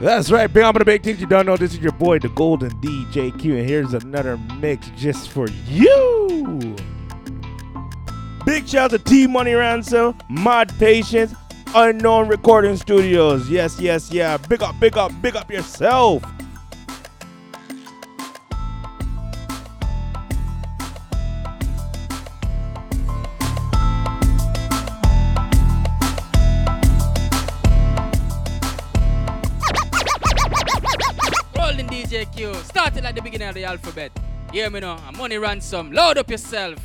That's right, big up on the big things you don't know. This is your boy, the Golden DJ Q, and here's another mix just for you. Big shout out to T-Money Ransom, Mad Patience, Unknown Recording Studios. Yes, yes, yeah. Big up, big up, big up yourself. Started at the beginning of the alphabet. Hear me now. Money Ransom. Load up yourself.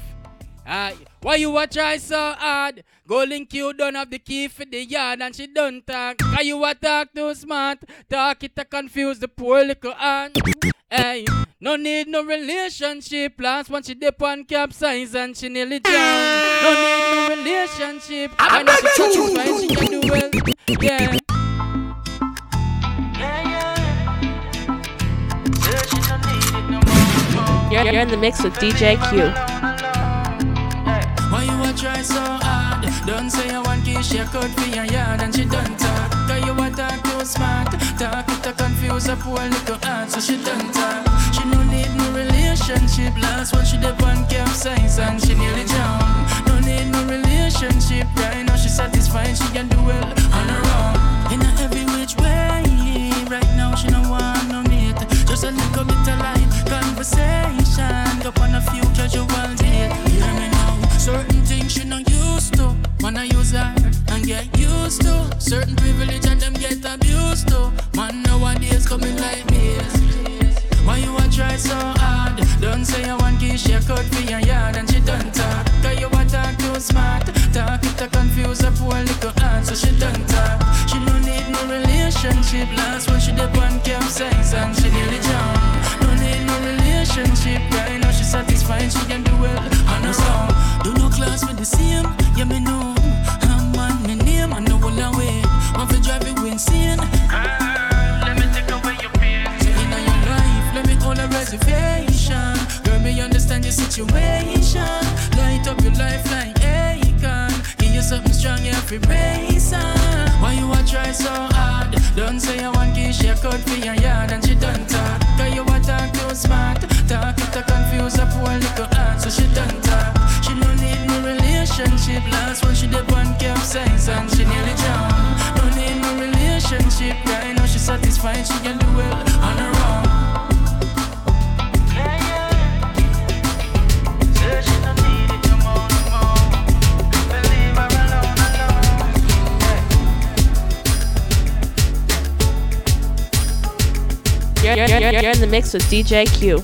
Why you a try so hard? Golden Q don't have the key for the yard and she don't talk. Why you a talk too smart? Talk it to confuse the poor little aunt. Hey, no need no relationship. Last one she dip on capsize and she nearly drowned. No need no relationship. I know she can do well. She can do well. Yeah. You're in the mix with DJ Q. Why you a try so hard? Don't say I want kiss, she could be a yard and she don't talk. Cause you a talk too smart. Talk it to confuse a poor little heart, so she don't talk. She no need no relationship. Last one she dip on capsize and she nearly drowned. No need no relationship. Right now she satisfied, she can do well on her own. In a every which way. Right now she don't want no need. Just a little bit of life. Conversation, up on a few casual days. I mean, now certain things you not used to. Wanna use her and get used to certain privilege and them get abused to. Man, nowadays coming like this. Why you a try so hard? Don't say you want kiss, she could be a yard and she don't talk. Cause you a talk too smart. Talk it to confuse a poor little aunt, so she don't talk. She no need no relationship. Last one she dip on campsites and she nearly drowned. No need no relationship. Right now she satisfied, she can do well on her own. Do no class with the same, yeah me know. I'm on me name, I know all the way. Want to drive you insane. Reservation, girl, me understand your situation. Light up your life like Akon. Give you something strong every reason. Why you a try so hard? Don't say I want kiss, she could be a yard and she don't talk. Cause you a talk too smart. Talk it to confuse a poor little heart, so she don't talk. She no need no relationship. Last one she did one capsize and she nearly drowned. No need no relationship. Right now she satisfied, she can do well on her own. You're in the mix with DJ Q.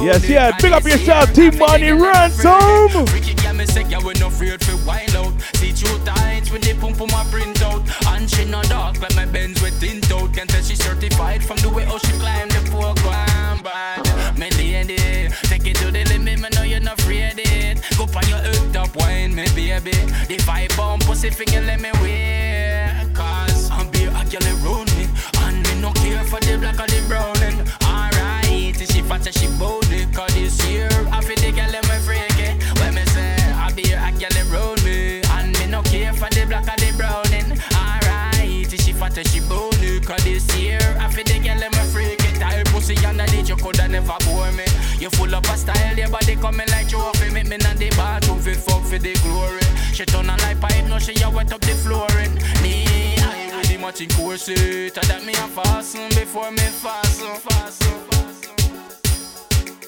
Yes, yeah, pick up yourself, T-Money Ransom! Freaky girl, me say, yeah, we no afraid for wild out. See two times when they pump my print out. And she no dark, but my Benz with tint out. Can tell she certified from the way how she climbed the poor climb. But, me lady, take it to the limit, me know you're not afraid it. Go on your hooked up wine, me baby. The vibe bomb pussy finger, let me wear. Cause I'm beer, I girl around me. And me no care for the black or the brown. And alright, she fat and she bold. Cause this year, I feel the girl in my freaky. When me say, I be a girl around me. And me no care for the black or the browning. Alright, she fat and she bony. Cause this year, I feel the girl in my freaky. Tired pussy and the you coulda never bore me. You full up a style, your body coming like trophy. Make me not the bathroom, fit fuck for the glory. She turn on like pipe, now she a wet up the flooring. Me, I really much in course it. I that me a fasten before me fasten.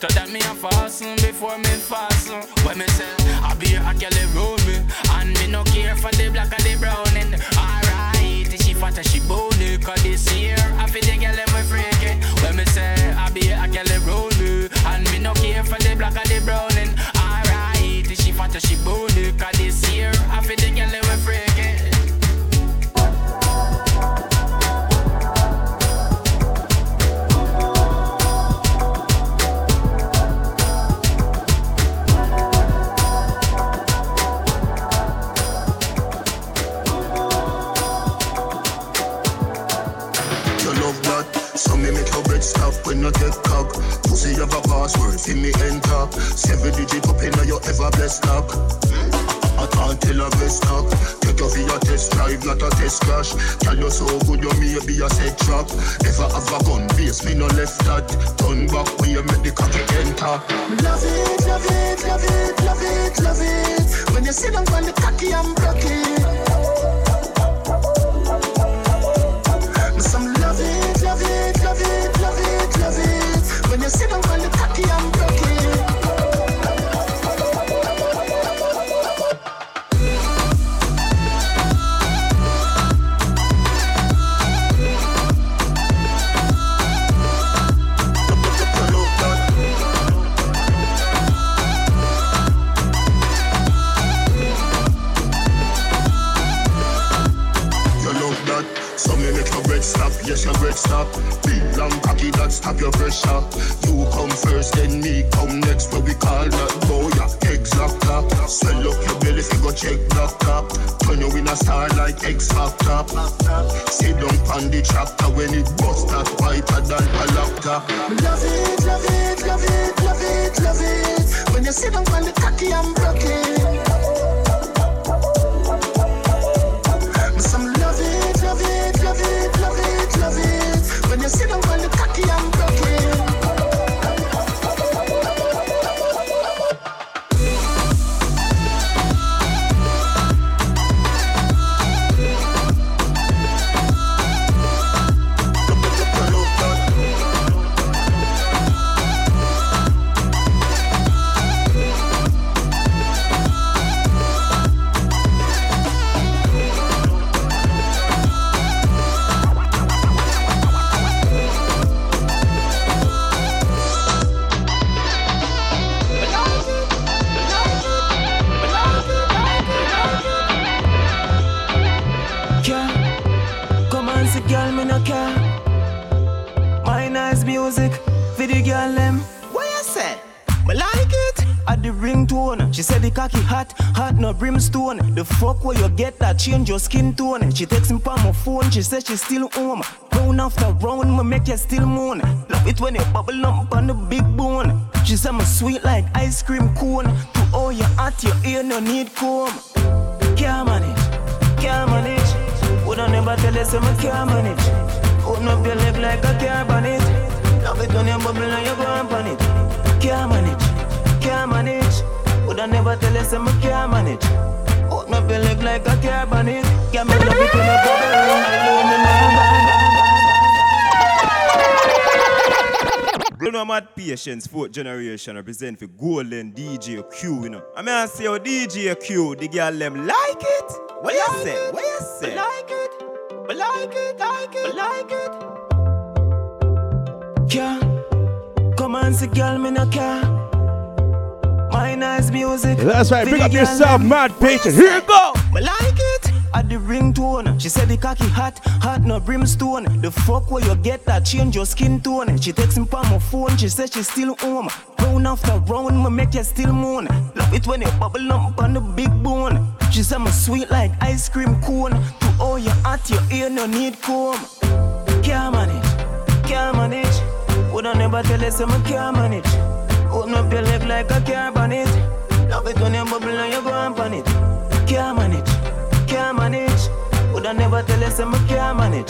Thought that me a fasten before me fasten. When me say, I be a girl around me. And me no care for the black or the browning. Alright, she fat and she bony. Cause get stuff when you get cock. Pussy have a password for me enter. 7-digit up in your ever best luck. I can't tell a best up. Take you for your test drive, not a test crash. Tell you so good you may be a set trap. Never have a gun base, me no left that. Turn back when you make the cocky enter. Love it, love it, love it, love it, love it. When you see them on the cocky, I'm blocky. Some love it, love it, love it, love it, love it. When you see them on the cocky, I'm stop, yes your breath stop. Big long cocky that stop your pressure. You come first, then me come next. But we call that boya exacta. Swell up your belly if you go check doctor. Turn you in a star like X Factor. Sit down on the chapter when it busts that whiter than a laptop. Love it, love it, love it, love it, love it. When you sit down on the cocky, I'm broken. When you see them on the cocky, I'm broken. She said the cocky hot, hot no brimstone. The fuck where you get that change your skin tone. She texts me on my phone, she said she still home. Round after round, me make you still moan. Love it when you bubble up on the big bone. She said me sweet like ice cream cone. To all you at your ear, no need comb. Can't manage, can't manage. Would I never tell you so me can't manage. Open up your leg like a cabinet. Love it when you bubble and you go and pan it. Can't manage, can't manage. Would I never tell you some can't manage? Out my belly like a cabinet. Can't make love it when I go around alone. You know, Mad Patience, 4th generation, represent for Golden DJ Q, you know. I mean, I say, oh, DJ Q, the girl them like it. What you like say? It. What you say? Like it. But like it, like it, but like it. Yeah, come on, see, girl, me no care. My nice music. That's right, big up yourself, Mad Patience. Here you go. I like it. At the ringtone, she said the cocky hot, hot no brimstone. The fuck where you get that change your skin tone. She texts me on my phone, she said she still home. Round after round, me make you still moan. Love it when you bubble up on the big bone. She said me sweet like ice cream cone. To all you at your ear, no need comb. Can't manage, can't manage. Would I never tell you so me can't manage? Open up your leg like a cabinet. Love it when you bubble and you go and pan it. Can't manage, can't manage. Would I never tell you some can't manage?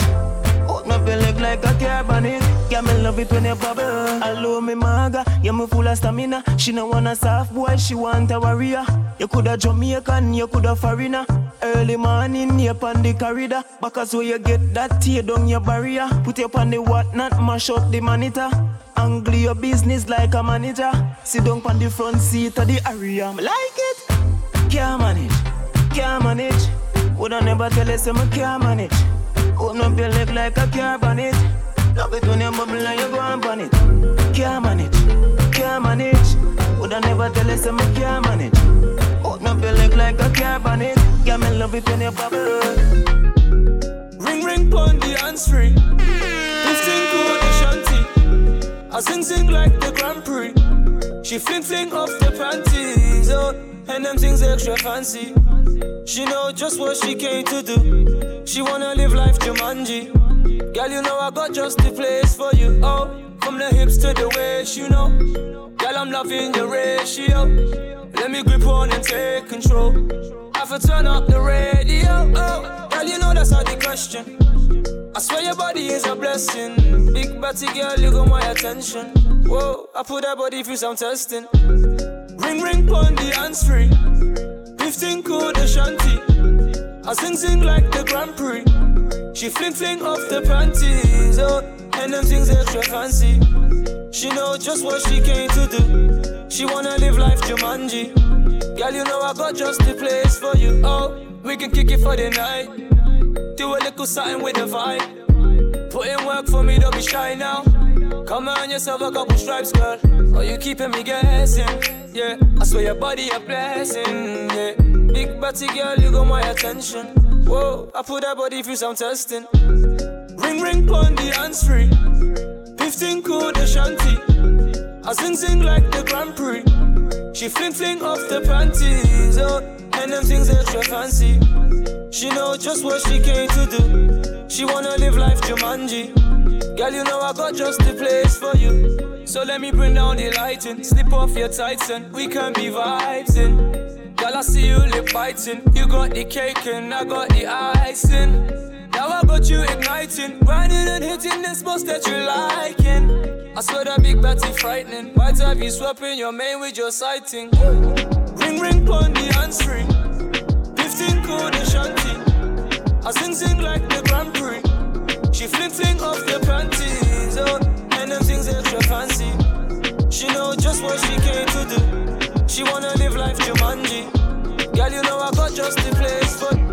Open up your leg like a cabinet. Yeah, me love it when you bubble. I love me maga, yeah, me full of stamina. She no want a soft boy, she want a warrior. You coulda Jamaican, you coulda foreigner. Early morning, you pan the corridor. Back as where you get that tear down your barrier. Put you pan the whatnot, mash up the monitor. Angle your business like a manager. Sit down on the front seat of the area. I like it. Can't manage, can't manage. Would I never tell you so I can't manage? Open up your leg like a cabinet. Love it when you bubble and you go and pan it. Can't manage, can't manage. Would I never tell you so I can't manage? Open up your leg like a cabinet. Yeah, me love it when you bubble. Ring ring pon the hands free. This thing called the shanty. I sing like the Grand Prix. She fling off the panties, oh, and them things extra fancy. She know just what she came to do. She wanna live life Jumanji. Girl, you know I got just the place for you. Oh, from the hips to the waist, you know. Girl, I'm loving your ratio. Let me grip on and take control. I have to turn up the radio. Oh, girl, you know that's not the question. I swear your body is a blessing. Big body girl, you got my attention. Whoa, I put that body through some testing. Ring, ring, pon the hands free. 15 cool the shanty. I sing, sing like the Grand Prix. She fling, fling off the panties. Oh, and them things extra fancy. She know just what she came to do. She wanna live life Jumanji. Girl, you know I got just the place for you. Oh, we can kick it for the night. Do a little something with the vibe. Put in work for me, don't be shy now. Come on, yourself a couple stripes, girl. Oh, you keeping me guessing, yeah. I swear your body a blessing, yeah. Big body girl, you got my attention. Whoa, I put that body through some testing. Ring, ring, pon the hands free. 15 cool the shanty. I sing, sing like the Grand Prix. She fling, fling off the panties, oh, and them things extra fancy. She know just what she came to do. She wanna live life Jumanji. Girl, you know I got just the place for you. So let me bring down the lighting. Slip off your tights and we can be vibing. Girl, I see you lip biting. You got the cake and I got the icing. Now I got you igniting. Grinding and hitting this boss that you liking. I swear that big batty frightening. Might have you swapping your main with your sighting. Ring, ring, pon the hands free. I sing, sing like the Grand Prix. She fling, fling off the panties. Oh, and them things extra fancy. She know just what she came to do. She wanna live life Jumanji. Girl, you know I got just the place for you.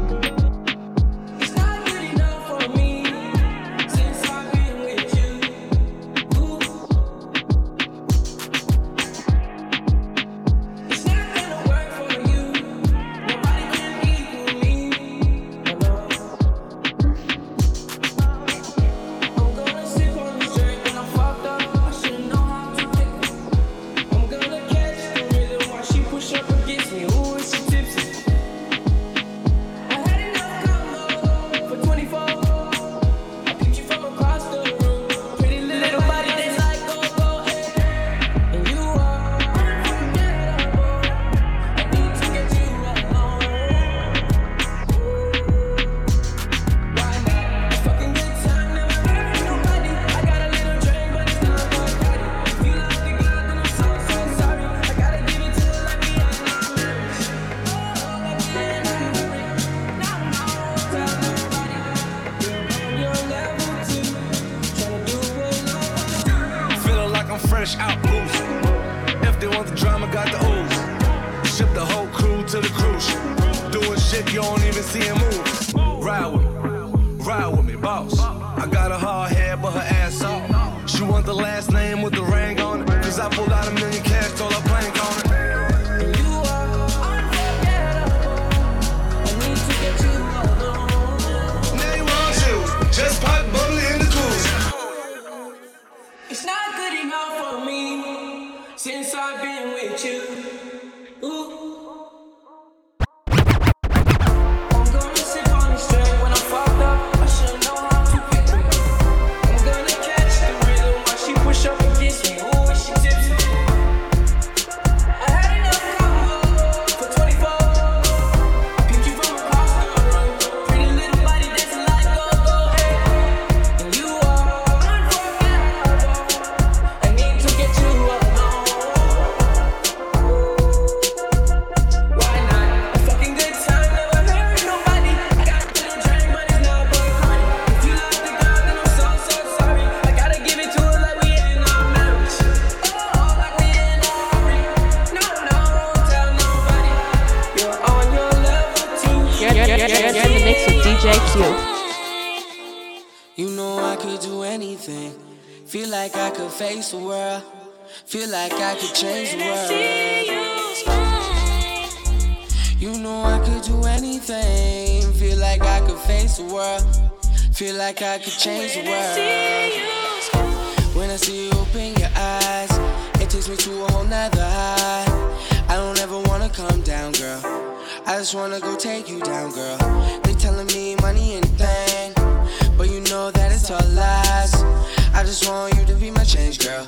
just want you to be my change, girl.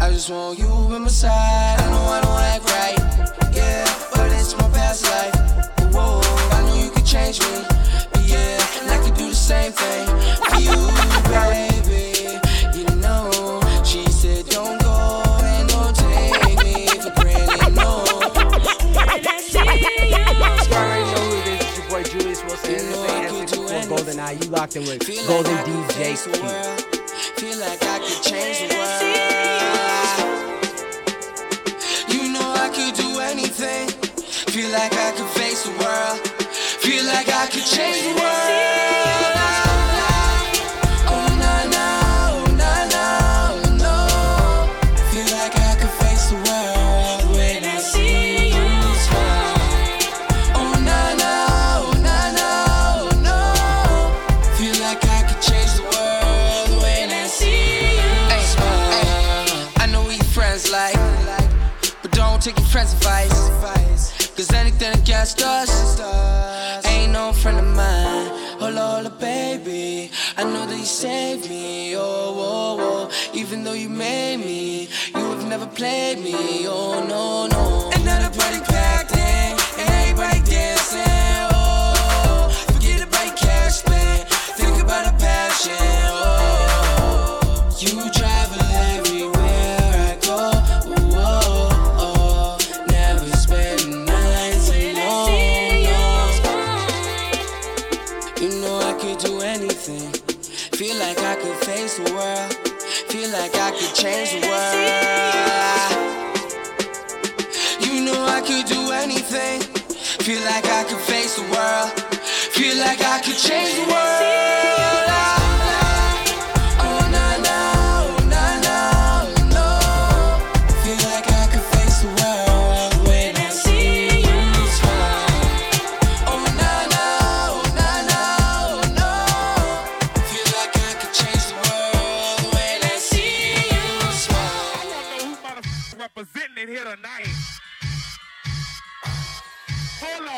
I just want you by my side. I know I don't act right, yeah, but it's my past life. Whoa, I know you could change me, but yeah, and I could do the same thing for you, baby. You know, she said don't go and don't take me for granted, no. When I see you, this is your boy Julius Wilson. Golden Eye, you locked in with Golden DJ Squad. Feel like I could change the world. You know I could do anything. Feel like I could face the world. Feel like I could change the world. Cause anything against us ain't no friend of mine. Hola, baby, I know that you saved me. Oh, oh, oh. Even though you made me, you have never played me. Oh, no, no. Another party packed in, and everybody dancing. Oh, forget about cash spent, think about a passion. Oh, you travel everywhere. Feel like I could face the world. Feel like I could change the world. You know I could do anything. Feel like I could face the world. Feel like I could change the world. Ain't no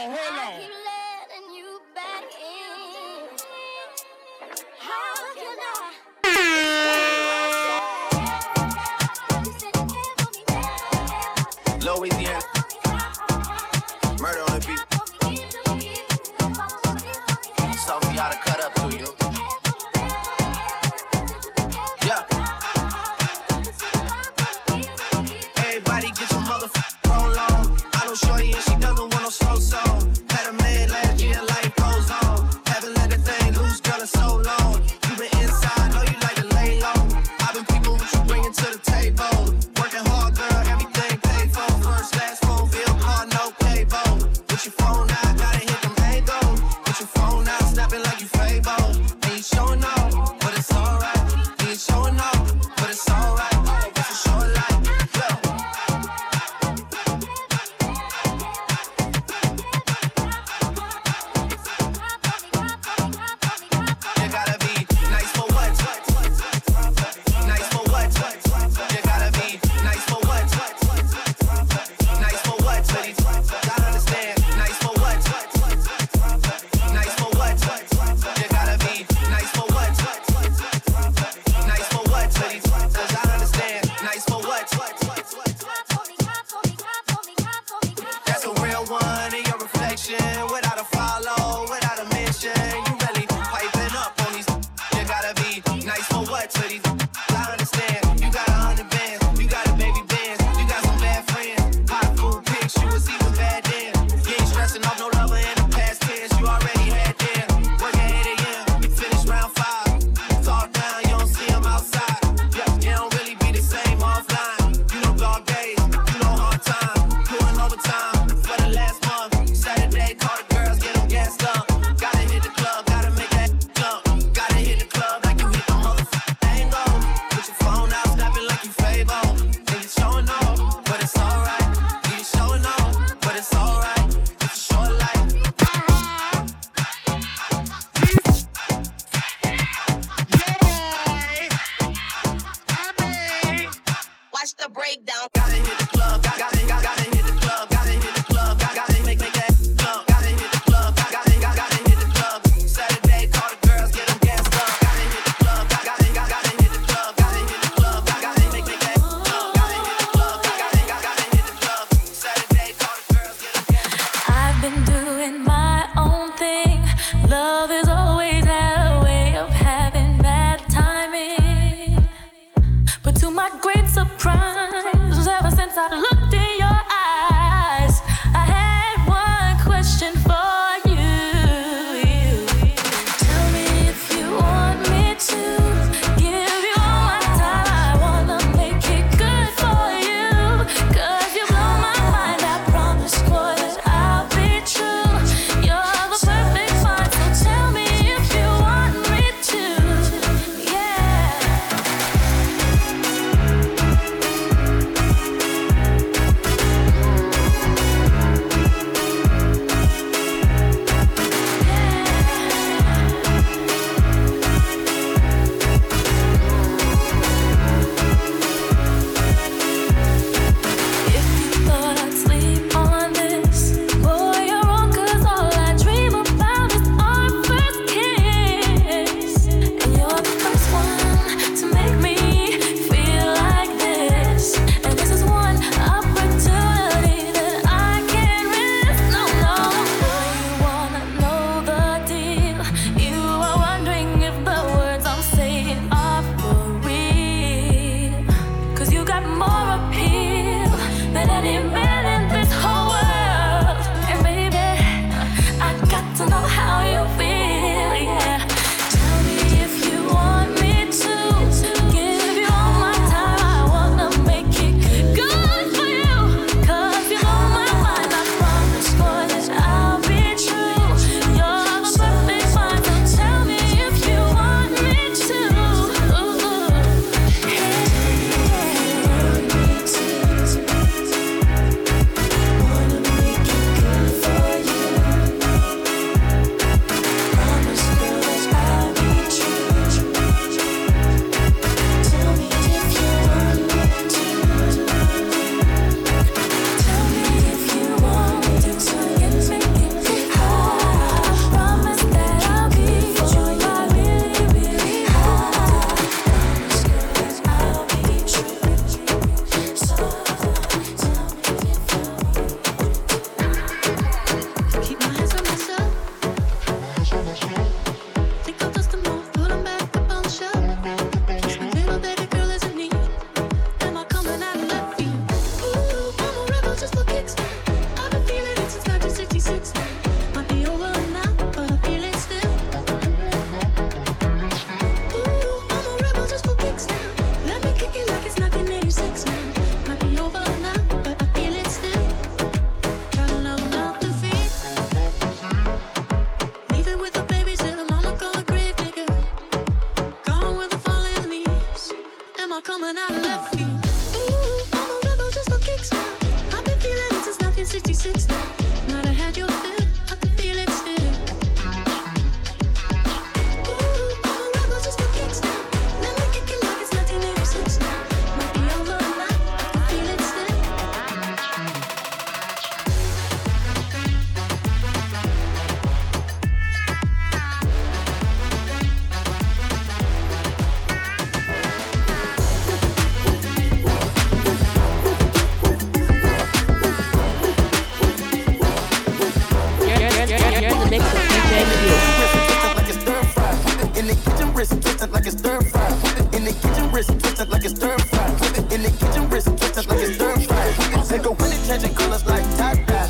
in the kitchen, wrist twisted like it's stir fry. In the kitchen, wrist twisted like it's stir fry. In the kitchen, wrist twisted like it's stir fry. They go with it, changing colors like tie-dye.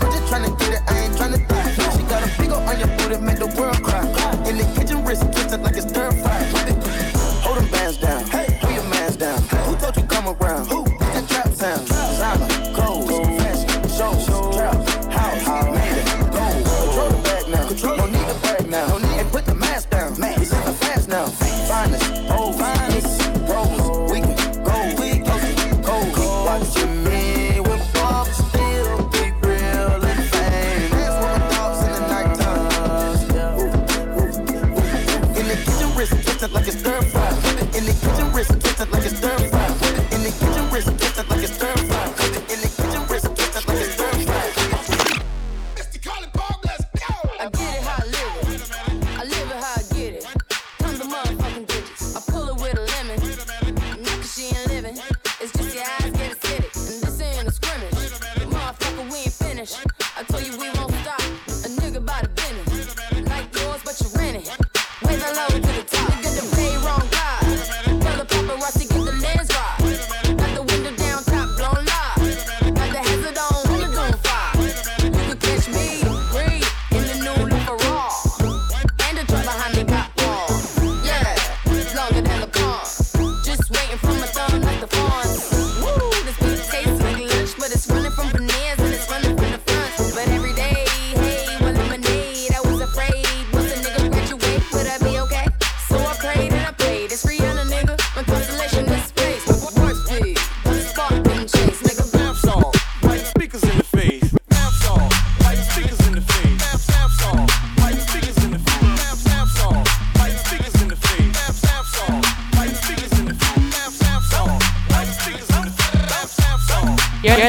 I'm just trying to get it, I ain't trying to die. She got a big ol' on your booty, make the world cry. In the kitchen, wrist twisted like it's stir fry. Hold them bands down, hey, pull your mans down. Who told you come around? Who? That trap sound.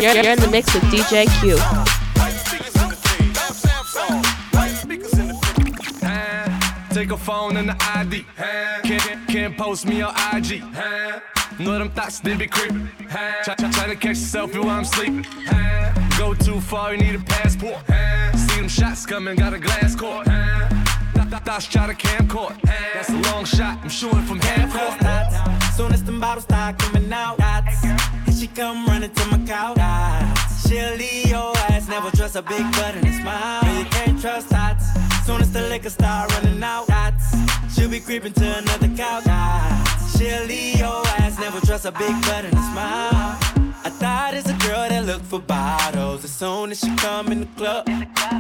You're in the mix with DJ Q. Take a phone and the ID. Can't post me on IG. Know them thoughts, they be creepin'. Try to catch yourself while I'm sleeping. Go too far, you need a passport. See them shots coming, got a glass court. Thoughts try to camcord. That's a long shot, I'm shooting from half court. Soon as them bottles start coming out, she come running to my couch. She'll leave your ass. Never trust a big butt and a smile. But you can't trust that. Soon as the liquor start running out, she'll be creeping to another couch. She'll leave your ass. Never trust a big butt and a smile. I thought it's a girl that look for bottles. As soon as she come in the club,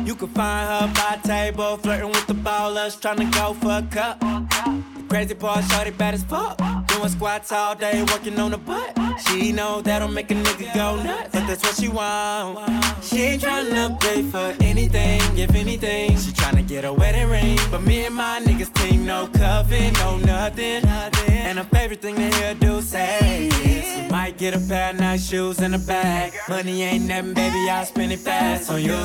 you can find her by table, flirting with the ballers, trying to go for a cup. The crazy part, shorty bad as fuck, doing squats all day, working on the butt. She know that'll make a nigga go nuts, but that's what she want. She ain't tryna pay for anything, if anything. She tryna get a wedding ring, but me and my niggas team, no cuffing, no nothing. And her favorite thing to hear do say is, you might get a pair of nice shoes in a bag. Money ain't nothing, baby, I'll spend it fast on you.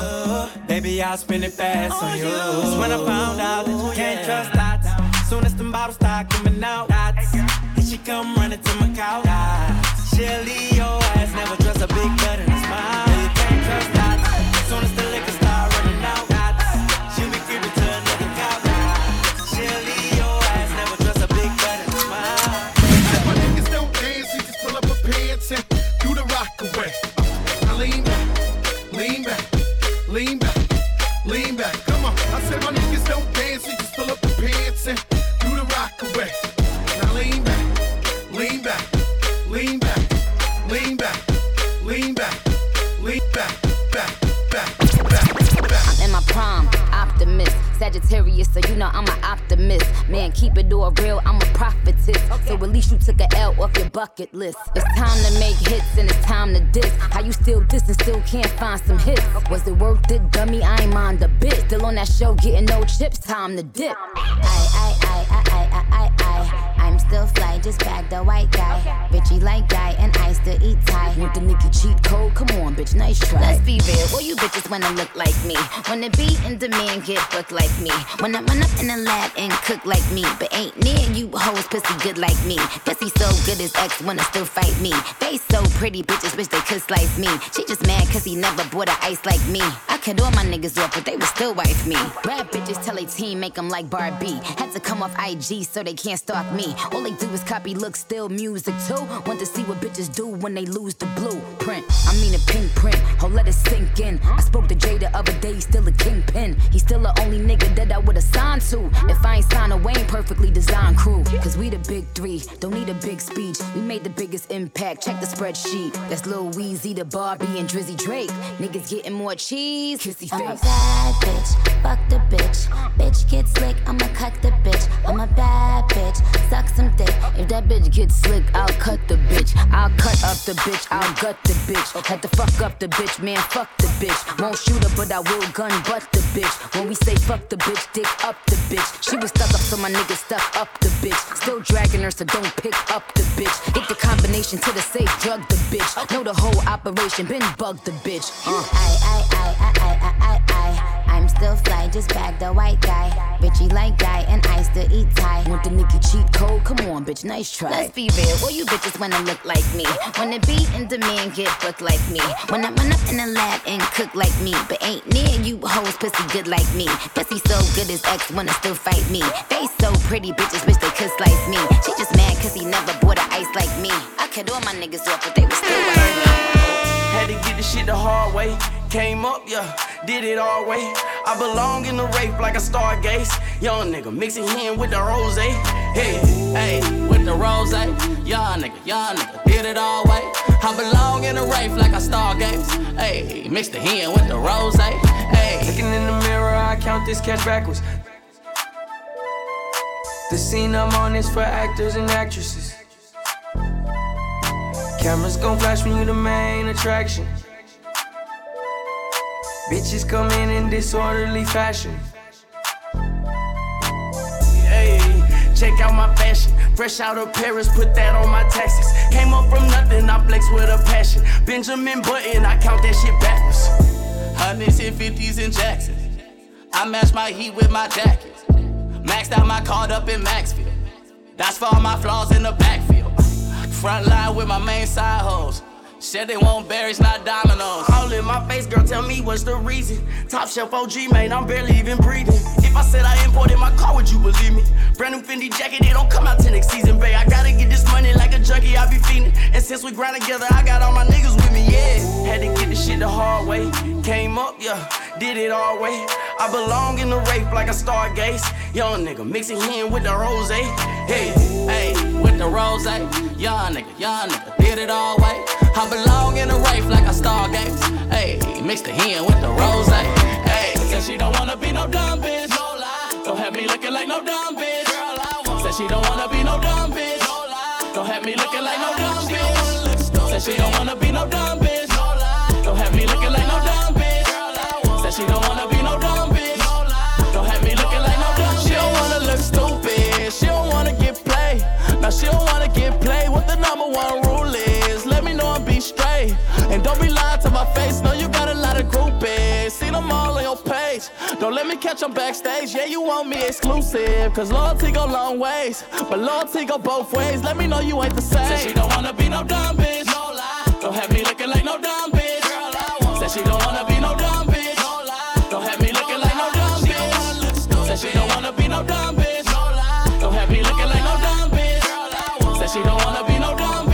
Baby, I'll spend it fast on you. That's when I found out that you can't trust dots. Soon as them bottles start coming out, and she come running to my couch. She'll leave your ass, never trust a big butt and a smile. You can't trust that. As soon as the liquor start running out, she'll be creeping to another cow. She'll leave your ass, never trust a big butt and a smile. If my niggas don't dance, you just pull up a pants and do the rock away. I lean back, lean back, lean back, lean back. Come on, I said my niggas don't dance, you just pull up a pants and do the rock away. Now lean back, lean back, lean back. Lean back, lean back, lean back, back, back, back, back. I'm in my prime, optimist, Sagittarius, so you know I'm an optimist. Man, keep it all real, I'm a prophetess. Okay. So at least you took an L off your bucket list. It's time to make hits and it's time to diss. How you still diss and still can't find some hits? Was it worth it, dummy? I ain't mind a bit. Still on that show, getting no chips, time to dip. I, I'm still fly, just bag the white guy. Okay. Bitch, She like guy and I still eat Thai. Want the Nikki cheat code? Come on, bitch, nice try. Let's be real, all you bitches wanna look like me. Wanna be in demand, get booked like me. Wanna run up in the lab and cook like me. But ain't near you hoes pussy good like me. Pussy so good his ex wanna still fight me. They so pretty, bitches wish they could slice me. She just mad cause he never bought a ice like me. I cut all my niggas off, but they would still wife me. Rap bitches tell they team, make them like Barbie. Had to come off IG so they can't stalk me. All they do is copy looks, steal music too. Want to see what bitches do when they lose the blueprint. I mean a pink print, oh let it sink in. I spoke to Jay the other day, he's still a kingpin. He's still the only nigga that I would've signed to. If I ain't signed away, ain't perfectly designed crew. Cause we the big three, don't need a big speech. We made the biggest impact, check the spreadsheet. That's Lil Weezy, the Barbie, and Drizzy Drake. Niggas getting more cheese, kissy face. I'm a bad bitch, fuck the bitch. Bitch get slick, I'ma cut the bitch. I'm a bad bitch, suck some dick. If that bitch gets slick, I'll cut the bitch. I'll cut up the bitch, I'll gut the bitch. Had to fuck up the bitch, man, fuck the bitch. Won't shoot her, but I will gun butt the bitch. When we say fuck the bitch, dick up the bitch. She was stuck up, so my nigga stuck up the bitch. Still dragging her, so don't pick up the bitch. Hit the combination to the safe, drug the bitch. Know the whole operation, been bugged the bitch. I'm still fly, just bagged a white guy. Bitchy like guy, and I still eat Thai. Want the Nikki cheat code? Come on, bitch, nice try. Let's be real, all you bitches wanna look like me. Wanna be in demand, get booked like me. Wanna run up in the lab and cook like me. But ain't near you hoes pussy good like me. Pussy so good his ex wanna still fight me. They so pretty, bitches wish they could slice me. She just mad cause he never bought a ice like me. I cut all my niggas off, but they was still like me. Had to get this shit the hard way. Came up, yeah, did it all way. I belong in the rape like a stargaze. Young nigga, mixing in with the rose. Hey, hey, with the rose. Young nigga, did it all way. I belong in the rape like a stargaze. Hey, mixed the hen with the rose. Hey, looking in the mirror, I count this cash backwards. The scene I'm on is for actors and actresses. Cameras gon' flash when you the main attraction. Bitches come in disorderly fashion. Hey, check out my fashion. Fresh out of Paris, put that on my taxes. Came up from nothing, I flex with a passion. Benjamin Button, I count that shit backwards. Hundreds and fifties in Jackson. I match my heat with my jacket. Maxed out my card up in Maxfield. That's for all my flaws in the backfield. Front line with my main side hoes. Said they want berries, not dominoes. All in my face, girl, tell me what's the reason. Top shelf OG, man, I'm barely even breathing. If I said I imported my car, would you believe me? Brand new Fendi jacket, it don't come out till next season, babe. I gotta get this money like a junkie, I be fiending. And since we grind together, I got all my niggas with me, yeah. Had to get this shit the hard way. Came up, yeah, did it all way. I belong in the rape like a stargaze. Young nigga, mixing in with the rose. Hey, hey, with the rose. Young nigga, did it all way. I belong in the rafe like a stargaze. Ayy, mix the hen with the rose. Ayy, said she don't wanna be no dumb bitch. No lie, don't have me looking like no dumb bitch. Girl, I want. Said she don't wanna be no dumb bitch. No lie, don't have me looking like no dumb bitch. Said she don't wanna be no dumb bitch. No lie, don't have me looking like no dumb bitch. Girl, I want. Said she don't wanna be no dumb bitch. No lie, don't have me looking like no dumb bitch. She don't wanna look stupid. She don't wanna get played. Now she don't wanna get played. What the number one rule is? Straight. And don't be lying to my face. No, you got a lot of groupies. See them all on your page. Don't let me catch them backstage. Yeah, you want me exclusive. Cause loyalty go long ways. But loyalty go both ways. Let me know you ain't the same. Said she don't wanna be no dumb bitch. No lie. Don't have me looking like no dumb bitch. Girl, I want. Said she don't wanna be no dumb bitch. No lie. Don't have me looking like no dumb bitch. Said she don't wanna be no dumb bitch. No lie. Don't have me looking like no dumb bitch. Girl, I want. Said she don't wanna be no dumb bitch.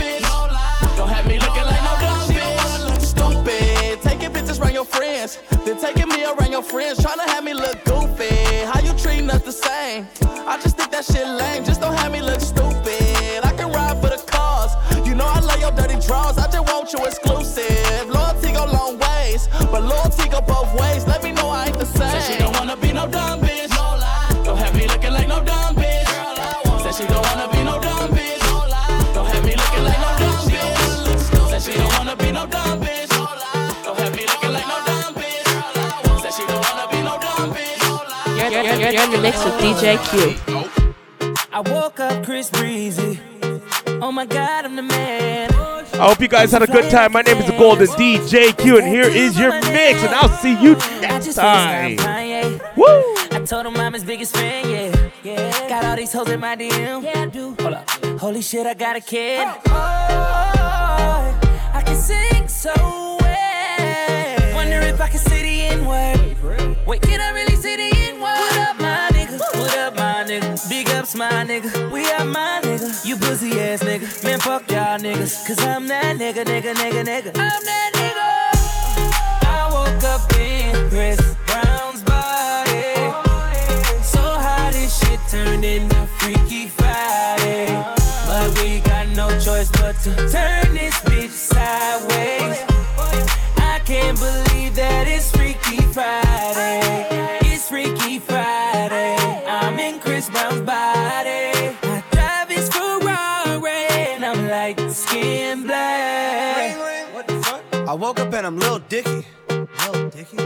Friends, they're taking me around your friends, tryna have me look goofy. How you treating us the same? I just think that shit lame, just don't have me look stupid. I can ride for the cause, you know I love your dirty draws. I just want you exclusive. Loyalty go long ways, but loyalty go both ways. Let me know I ain't the same. Said she don't wanna be no dumb bitch, no lie. Don't have me looking like no dumb bitch. Girl, I want. Said she don't wanna be no dumb bitch, no lie. Don't have me looking like no dumb bitch. Said she don't wanna be no dumb bitch. You're in the mix with DJ Q. I woke up Chris Breezy. Oh my God, I'm the man. I hope you guys had a good time. My name is the Golden DJ Q, and here is your mix, and I'll see you next time. Woo! I told him I'm his biggest fan, yeah. Got all these hoes in my DM. Yeah, I do. Hold up. Holy shit, I got a kid. Oh, I can sing so well. Wonder if I can see the N-word. Wait, can I really see the N-word? What up, my nigga? What up, my nigga? Big ups, my nigga. We are my nigga. You pussy ass nigga. Man, fuck y'all niggas. Cause I'm that nigga. I'm that nigga. I woke up in Chris Brown's body. So how this shit turned into Freaky Friday. But we got no choice but to turn this bitch sideways. I can't believe that it's Freaky Friday. It's Freaky Friday. I'm in Chris Brown's body. I drive his Ferrari and I'm like skin black. What the fuck? I woke up and I'm Lil Dicky. Lil Dicky?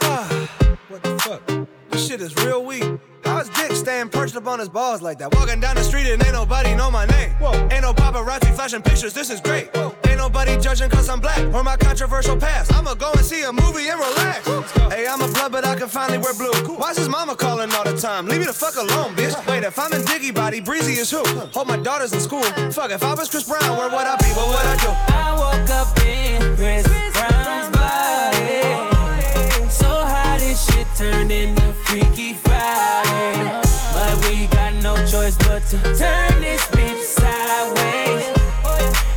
What the fuck? This shit is real weak. How's Dick staying perched up on his balls like that? Walking down the street and ain't nobody know my name. Whoa. Ain't no paparazzi flashing pictures, this is great. Whoa. Ain't nobody judging cause I'm black or my controversial past. I'ma go and see a movie and relax. Hey, I'm a blood but I can finally wear blue. Cool. Why's his mama calling all the time? Leave me the fuck alone, bitch. Wait, if I'm in Diggy body, Breezy is who? Hope my daughter's in school. Fuck, if I was Chris Brown, where would I be? What would I do? I woke up in Chris Brown's body. So how this shit turned into Freaky Friday, but we got no choice but to turn this bitch sideways.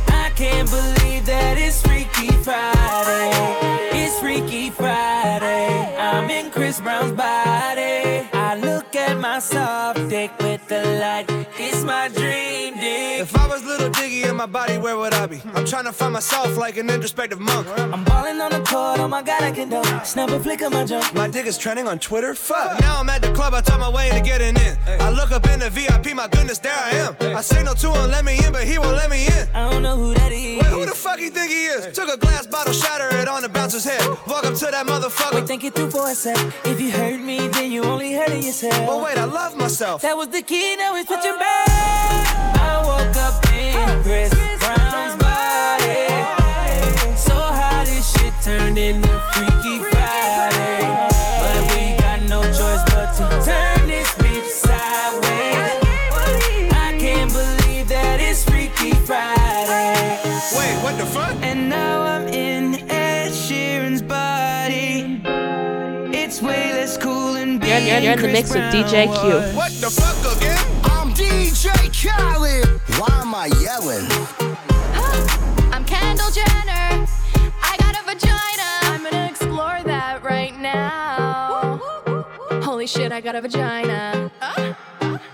I can't believe that it's Freaky Friday. It's Freaky Friday. I'm in Chris Brown's body. I look at my soft dick with the light. It's my dream dick. If I was Lil Dicky in my body, where would I be? I'm trying to find myself like an introspective monk. I'm balling on the court, oh my God, I can do it. Snap a flick of my junk. My dick is trending on Twitter, fuck. Now I'm at the club, I talk my way into getting in. I look up in the VIP, my goodness, there I am. I signal to him, let me in, but he won't let me in. I don't know who that is. Wait, who the fuck he think he is? Took a glass bottle, shatter it on the bouncer's head. Walk up to that motherfucker. Wait, think it through for a sec. If you hurt me, then you only hurting yourself. But wait, I love myself. That was the key, now it's what you're back. I woke up in Chris Brown's body. So how this shit turned into Freaky Friday. But we got no choice but to turn this bitch sideways. I can't believe that it's Freaky Friday. Wait, what the fuck? And now I'm in Ed Sheeran's body. It's way less cool and being you're in the mix with DJ Q. What the fuck again? DJ Khaled. Why am I yelling? Huh? I'm Kendall Jenner. I got a vagina. I'm gonna explore that right now. Holy shit, I got a vagina.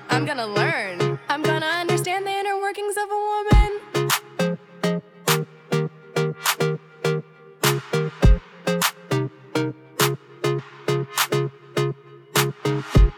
I'm gonna learn. I'm gonna understand the inner workings of a woman.